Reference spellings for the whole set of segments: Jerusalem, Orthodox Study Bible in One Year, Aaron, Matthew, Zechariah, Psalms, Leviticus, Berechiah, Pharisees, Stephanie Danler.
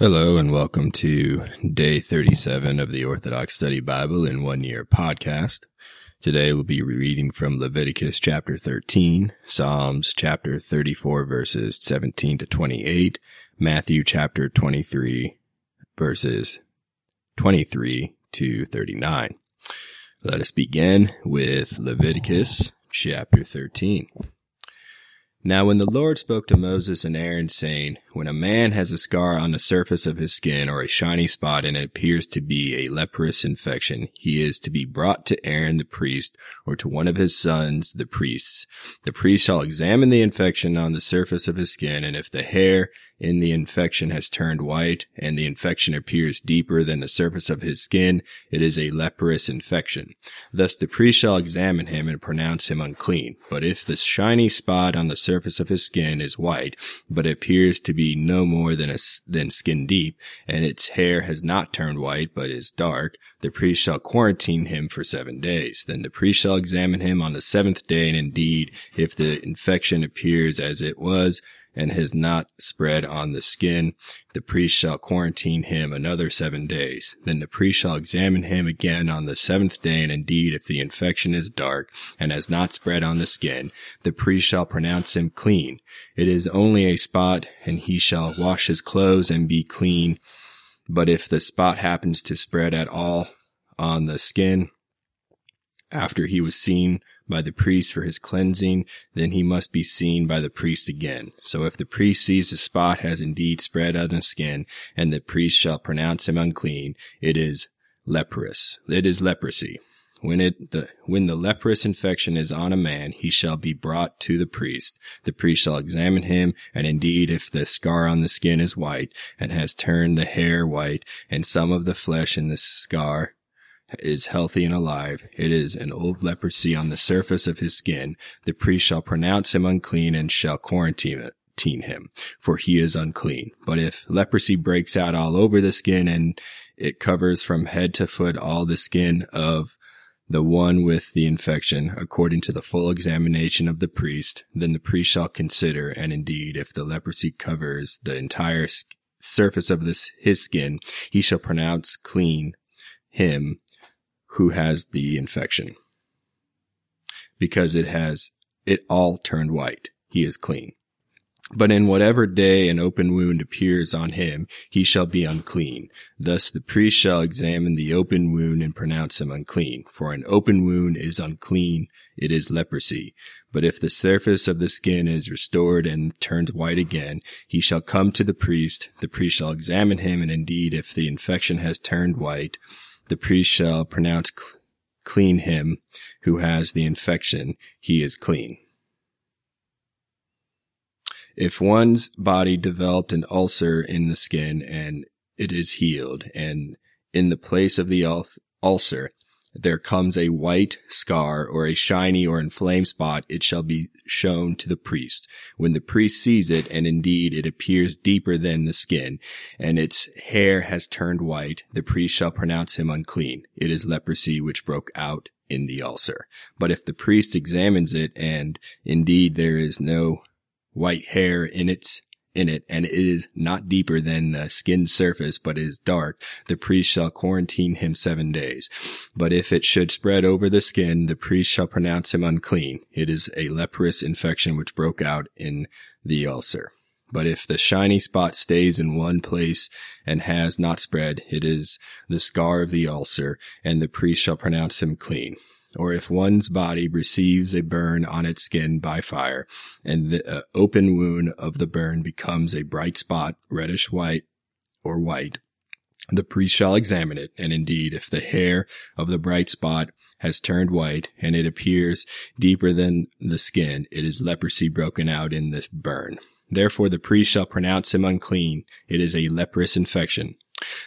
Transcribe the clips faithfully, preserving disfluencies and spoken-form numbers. Hello and welcome to Day thirty-seven of the Orthodox Study Bible in One Year podcast. Today we'll be reading from Leviticus chapter thirteen, Psalms chapter thirty-four verses seventeen to twenty-eight, Matthew chapter twenty-three verses twenty-three to thirty-nine. Let us begin with Leviticus chapter thirteen. Now when the Lord spoke to Moses and Aaron, saying, When a man has a scar on the surface of his skin or a shiny spot and it appears to be a leprous infection, he is to be brought to Aaron the priest or to one of his sons, the priests. The priest shall examine the infection on the surface of his skin, and if the hair in the infection has turned white and the infection appears deeper than the surface of his skin, it is a leprous infection. Thus the priest shall examine him and pronounce him unclean. But if the shiny spot on the surface surface of his skin is white, but appears to be no more than a, than skin deep, and its hair has not turned white, but is dark, the priest shall quarantine him for seven days. Then the priest shall examine him on the seventh day, and indeed, if the infection appears as it was, and has not spread on the skin, the priest shall quarantine him another seven days. Then the priest shall examine him again on the seventh day, and indeed, if the infection is dark and has not spread on the skin, the priest shall pronounce him clean. It is only a spot, and he shall wash his clothes and be clean. But if the spot happens to spread at all on the skin, after he was seen by the priest for his cleansing, then he must be seen by the priest again. So if the priest sees the spot has indeed spread on his skin, and the priest shall pronounce him unclean, it is leprous. It is leprosy. When it the when the leprous infection is on a man, he shall be brought to the priest. The priest shall examine him, and indeed, if the scar on the skin is white, and has turned the hair white, and some of the flesh in the scar is healthy and alive, it is an old leprosy on the surface of his skin. The priest shall pronounce him unclean and shall quarantine him, for he is unclean. But if leprosy breaks out all over the skin, and it covers from head to foot all the skin of the one with the infection, according to the full examination of the priest, then the priest shall consider, and indeed, if the leprosy covers the entire surface of this his skin, he shall pronounce clean him who has the infection, because it has it all turned white. He is clean. But in whatever day an open wound appears on him, he shall be unclean. Thus the priest shall examine the open wound and pronounce him unclean. For an open wound is unclean, it is leprosy. But if the surface of the skin is restored and turns white again, he shall come to the priest. The priest shall examine him, and indeed, if the infection has turned white, the priest shall pronounce clean him who has the infection. He is clean. If one's body developed an ulcer in the skin and it is healed, and in the place of the ulcer there comes a white scar or a shiny or inflamed spot, it shall be shown to the priest. When the priest sees it, and indeed it appears deeper than the skin, and its hair has turned white, the priest shall pronounce him unclean. It is leprosy which broke out in the ulcer. But if the priest examines it, and indeed there is no white hair in its in it, and it is not deeper than the skin surface, but is dark, the priest shall quarantine him seven days. But if it should spread over the skin, the priest shall pronounce him unclean. It is a leprous infection which broke out in the ulcer. But if the shiny spot stays in one place and has not spread, it is the scar of the ulcer, and the priest shall pronounce him clean. Or if one's body receives a burn on its skin by fire, and the uh, open wound of the burn becomes a bright spot, reddish white or white, the priest shall examine it, and indeed, if the hair of the bright spot has turned white, and it appears deeper than the skin, it is leprosy broken out in this burn. Therefore the priest shall pronounce him unclean. It is a leprous infection.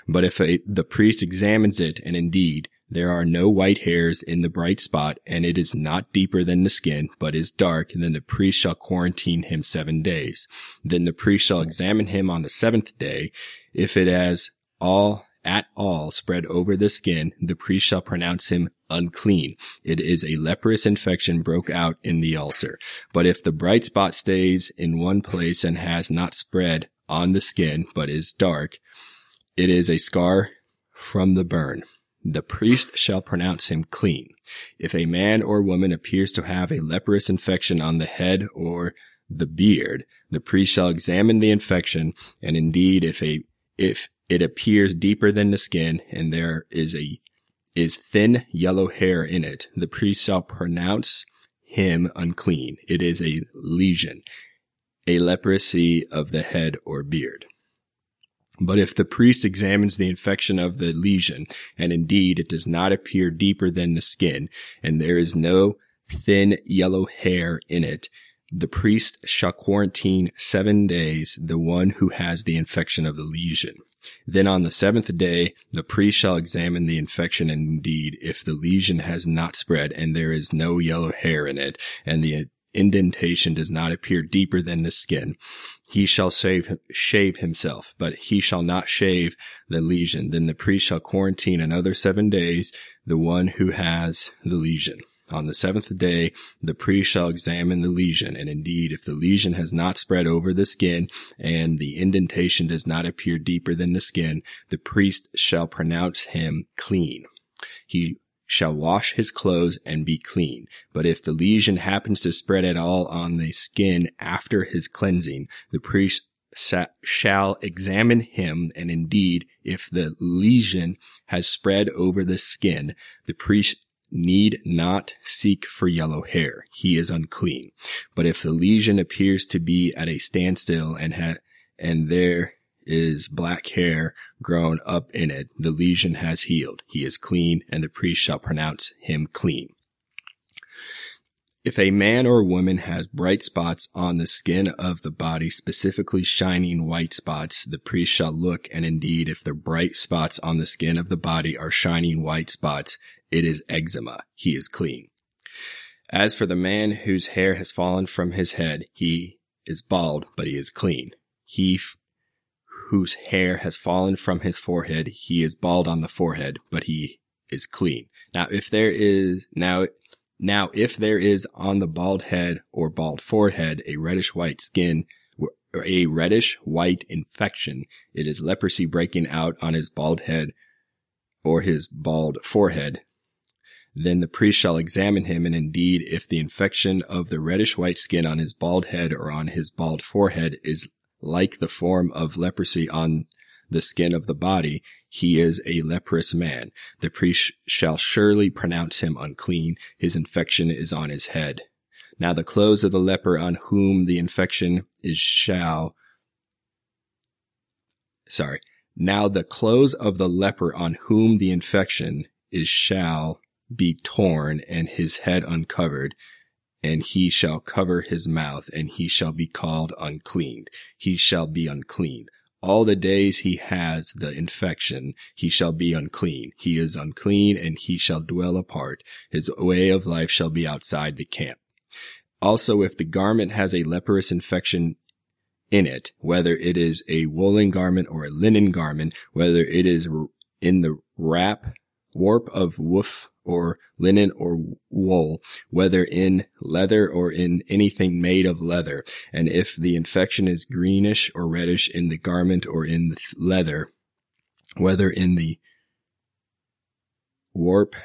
But if a, the priest examines it, and indeed there are no white hairs in the bright spot, and it is not deeper than the skin, but is dark, then the priest shall quarantine him seven days. Then the priest shall examine him on the seventh day. If it has all at all spread over the skin, the priest shall pronounce him unclean. It is a leprous infection broke out in the ulcer. But if the bright spot stays in one place and has not spread on the skin, but is dark. It is a scar from the burn. The priest shall pronounce him clean. If a man or woman appears to have a leprous infection on the head or the beard, the priest shall examine the infection, and indeed, if a if it appears deeper than the skin, and there is a is thin yellow hair in it, the priest shall pronounce him unclean. It is a lesion, a leprosy of the head or beard. But if the priest examines the infection of the lesion, and indeed it does not appear deeper than the skin, and there is no thin yellow hair in it, the priest shall quarantine seven days the one who has the infection of the lesion. Then on the seventh day, the priest shall examine the infection, and indeed, if the lesion has not spread, and there is no yellow hair in it, and the indentation does not appear deeper than the skin, he shall shave, shave himself, but he shall not shave the lesion. Then the priest shall quarantine another seven days the one who has the lesion. On the seventh day, the priest shall examine the lesion, and indeed, if the lesion has not spread over the skin, and the indentation does not appear deeper than the skin, the priest shall pronounce him clean. He shall wash his clothes and be clean. But if the lesion happens to spread at all on the skin after his cleansing, the priest shall examine him, and indeed, if the lesion has spread over the skin, the priest need not seek for yellow hair. He is unclean. But if the lesion appears to be at a standstill and ha- and there is black hair grown up in it, the lesion has healed. He is clean, and the priest shall pronounce him clean. If a man or woman has bright spots on the skin of the body, specifically shining white spots, the priest shall look, and indeed, if the bright spots on the skin of the body are shining white spots, it is eczema. He is clean. As for the man whose hair has fallen from his head, he is bald, but he is clean. He f- whose hair has fallen from his forehead, he is bald on the forehead, but he is clean. Now, if there is now. Now, if there is on the bald head or bald forehead a reddish-white skin or a reddish-white infection, it is leprosy breaking out on his bald head or his bald forehead. Then the priest shall examine him, and indeed, if the infection of the reddish-white skin on his bald head or on his bald forehead is like the form of leprosy on the skin of the body, he is a leprous man. The priest shall surely pronounce him unclean. His infection is on his head. Now the clothes of the leper on whom the infection is shall, sorry, now the clothes of the leper on whom the infection is shall be torn, and his head uncovered, and he shall cover his mouth, and he shall be called unclean. He shall be unclean. All the days he has the infection, he shall be unclean. He is unclean, and he shall dwell apart. His way of life shall be outside the camp. Also, if the garment has a leprous infection in it, whether it is a woolen garment or a linen garment, whether it is in the wrap, warp of woof or linen or wool, whether in leather or in anything made of leather, and if the infection is greenish or reddish in the garment or in the leather, whether in the warp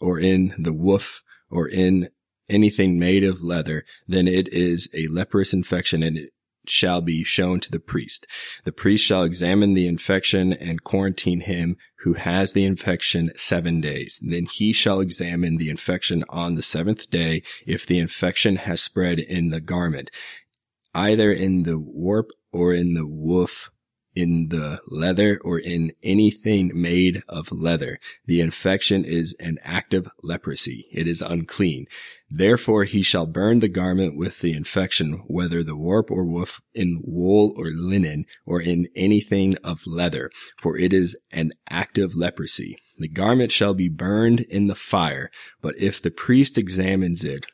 or in the woof or in anything made of leather, then it is a leprous infection, and it shall be shown to the priest. The priest shall examine the infection and quarantine him who has the infection seven days. Then he shall examine the infection on the seventh day if the infection has spread in the garment, either in the warp or in the woof, in the leather or in anything made of leather. The infection is an active leprosy. It is unclean. Therefore he shall burn the garment with the infection, whether the warp or woof, in wool or linen, or in anything of leather, for it is an active leprosy. The garment shall be burned in the fire, but if the priest examines it,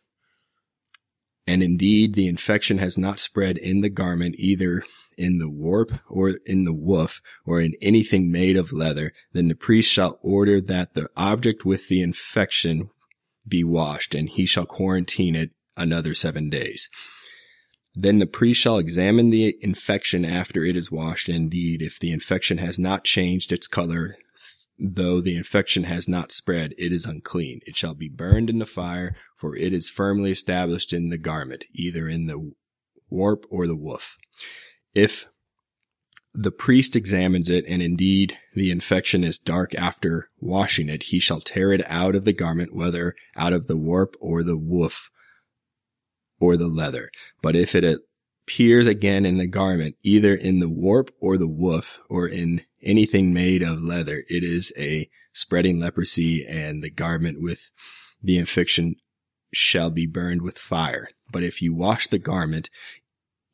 and indeed the infection has not spread in the garment, either in the warp or in the woof or in anything made of leather, then the priest shall order that the object with the infection be washed, and he shall quarantine it another seven days. Then the priest shall examine the infection after it is washed. Indeed, if the infection has not changed its color, though the infection has not spread, it is unclean. It shall be burned in the fire, for it is firmly established in the garment, either in the warp or the woof. If the priest examines it, and indeed the infection is dark after washing it, he shall tear it out of the garment, whether out of the warp or the woof or the leather. But if it appears again in the garment, either in the warp or the woof, or in anything made of leather, it is a spreading leprosy, and the garment with the infection shall be burned with fire. But if you wash the garment,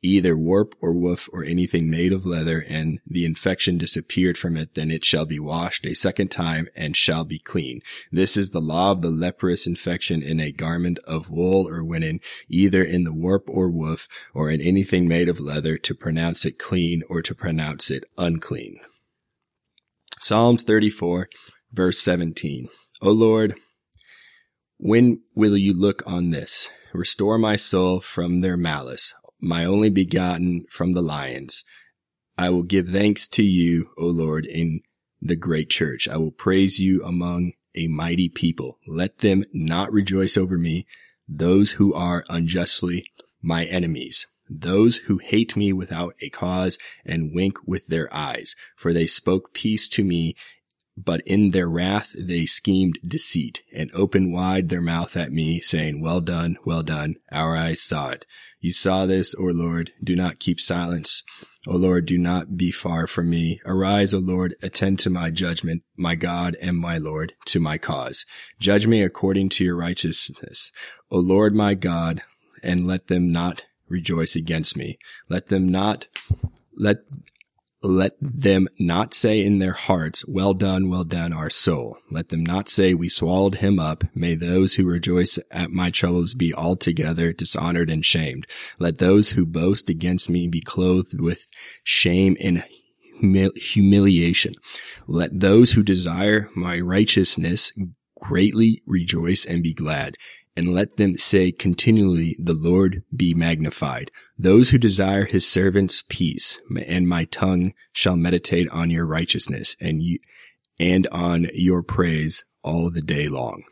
either warp or woof or anything made of leather, and the infection disappeared from it, then it shall be washed a second time and shall be clean. This is the law of the leprous infection in a garment of wool or linen, either in the warp or woof or in anything made of leather, to pronounce it clean or to pronounce it unclean. Psalms thirty-four, verse seventeen. O Lord, when will you look on this? Restore my soul from their malice, my only begotten from the lions. I will give thanks to you, O Lord, in the great church. I will praise you among a mighty people. Let them not rejoice over me, those who are unjustly my enemies, those who hate me without a cause and wink with their eyes. For they spoke peace to me, but in their wrath they schemed deceit, and opened wide their mouth at me, saying, Well done, well done, our eyes saw it. You saw this, O Lord, do not keep silence. O Lord, do not be far from me. Arise, O Lord, attend to my judgment, my God and my Lord, to my cause. Judge me according to your righteousness, O Lord my God, and let them not rejoice against me. Let them not, let Let them not say in their hearts, Well done, well done, our soul. Let them not say, We swallowed him up. May those who rejoice at my troubles be altogether dishonored and shamed. Let those who boast against me be clothed with shame and humil- humiliation. Let those who desire my righteousness greatly rejoice and be glad. And let them say continually, The Lord be magnified. Those who desire his servants peace, and my tongue shall meditate on your righteousness and you, and on your praise all the day long.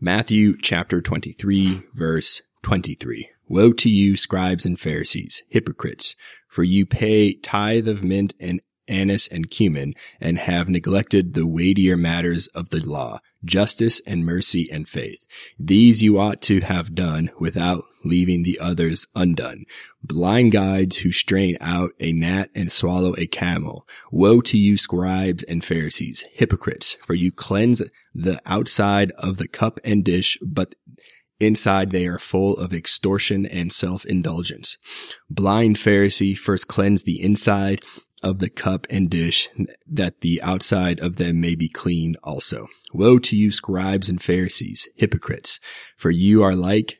Matthew chapter twenty-three, verse twenty-three. Woe to you, scribes and Pharisees, hypocrites, for you pay tithe of mint and anise and cumin, and have neglected the weightier matters of the law, justice and mercy and faith. These you ought to have done without leaving the others undone. Blind guides who strain out a gnat and swallow a camel. Woe to you, scribes and Pharisees, hypocrites, for you cleanse the outside of the cup and dish, but inside they are full of extortion and self-indulgence. Blind Pharisee, first cleanse the inside of the cup and dish, that the outside of them may be clean also. Woe to you, scribes and Pharisees, hypocrites, for you are like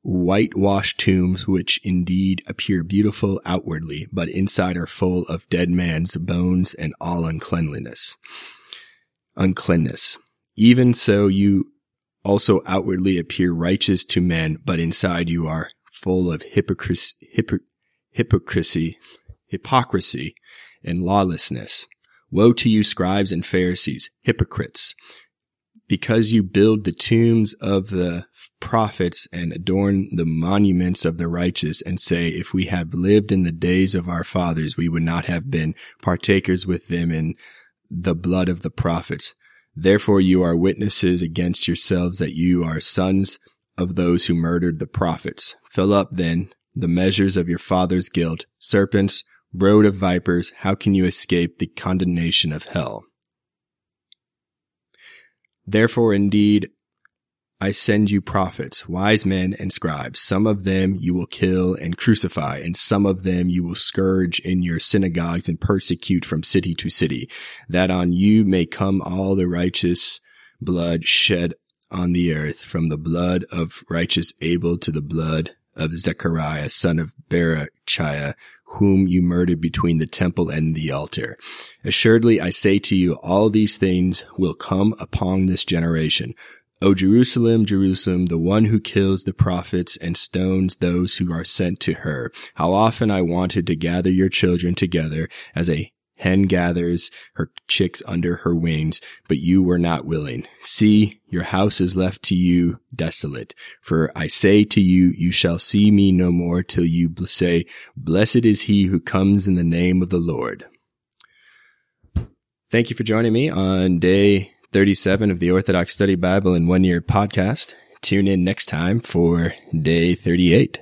whitewashed tombs, which indeed appear beautiful outwardly, but inside are full of dead man's bones and all uncleanliness. Uncleanness. Even so, you also outwardly appear righteous to men, but inside you are full of hypocrisy, hypocr- hypocrisy, hypocrisy, and lawlessness. Woe to you, scribes and Pharisees, hypocrites, because you build the tombs of the prophets and adorn the monuments of the righteous, and say, If we had lived in the days of our fathers, we would not have been partakers with them in the blood of the prophets. Therefore you are witnesses against yourselves that you are sons of those who murdered the prophets. Fill up, then, the measures of your father's guilt. Serpents, brood of vipers, how can you escape the condemnation of hell? Therefore, indeed, I send you prophets, wise men and scribes. Some of them you will kill and crucify, and some of them you will scourge in your synagogues and persecute from city to city, that on you may come all the righteous blood shed on the earth, from the blood of righteous Abel to the blood of Zechariah, son of Berechiah, whom you murdered between the temple and the altar. Assuredly, I say to you, all these things will come upon this generation. O Jerusalem, Jerusalem, the one who kills the prophets and stones those who are sent to her. How often I wanted to gather your children together as a hen gathers her chicks under her wings, but you were not willing. See, your house is left to you desolate. For I say to you, you shall see me no more till you say, blessed is he who comes in the name of the Lord. Thank you for joining me on day thirty-seven of the Orthodox Study Bible in One Year podcast. Tune in next time for day thirty-eight.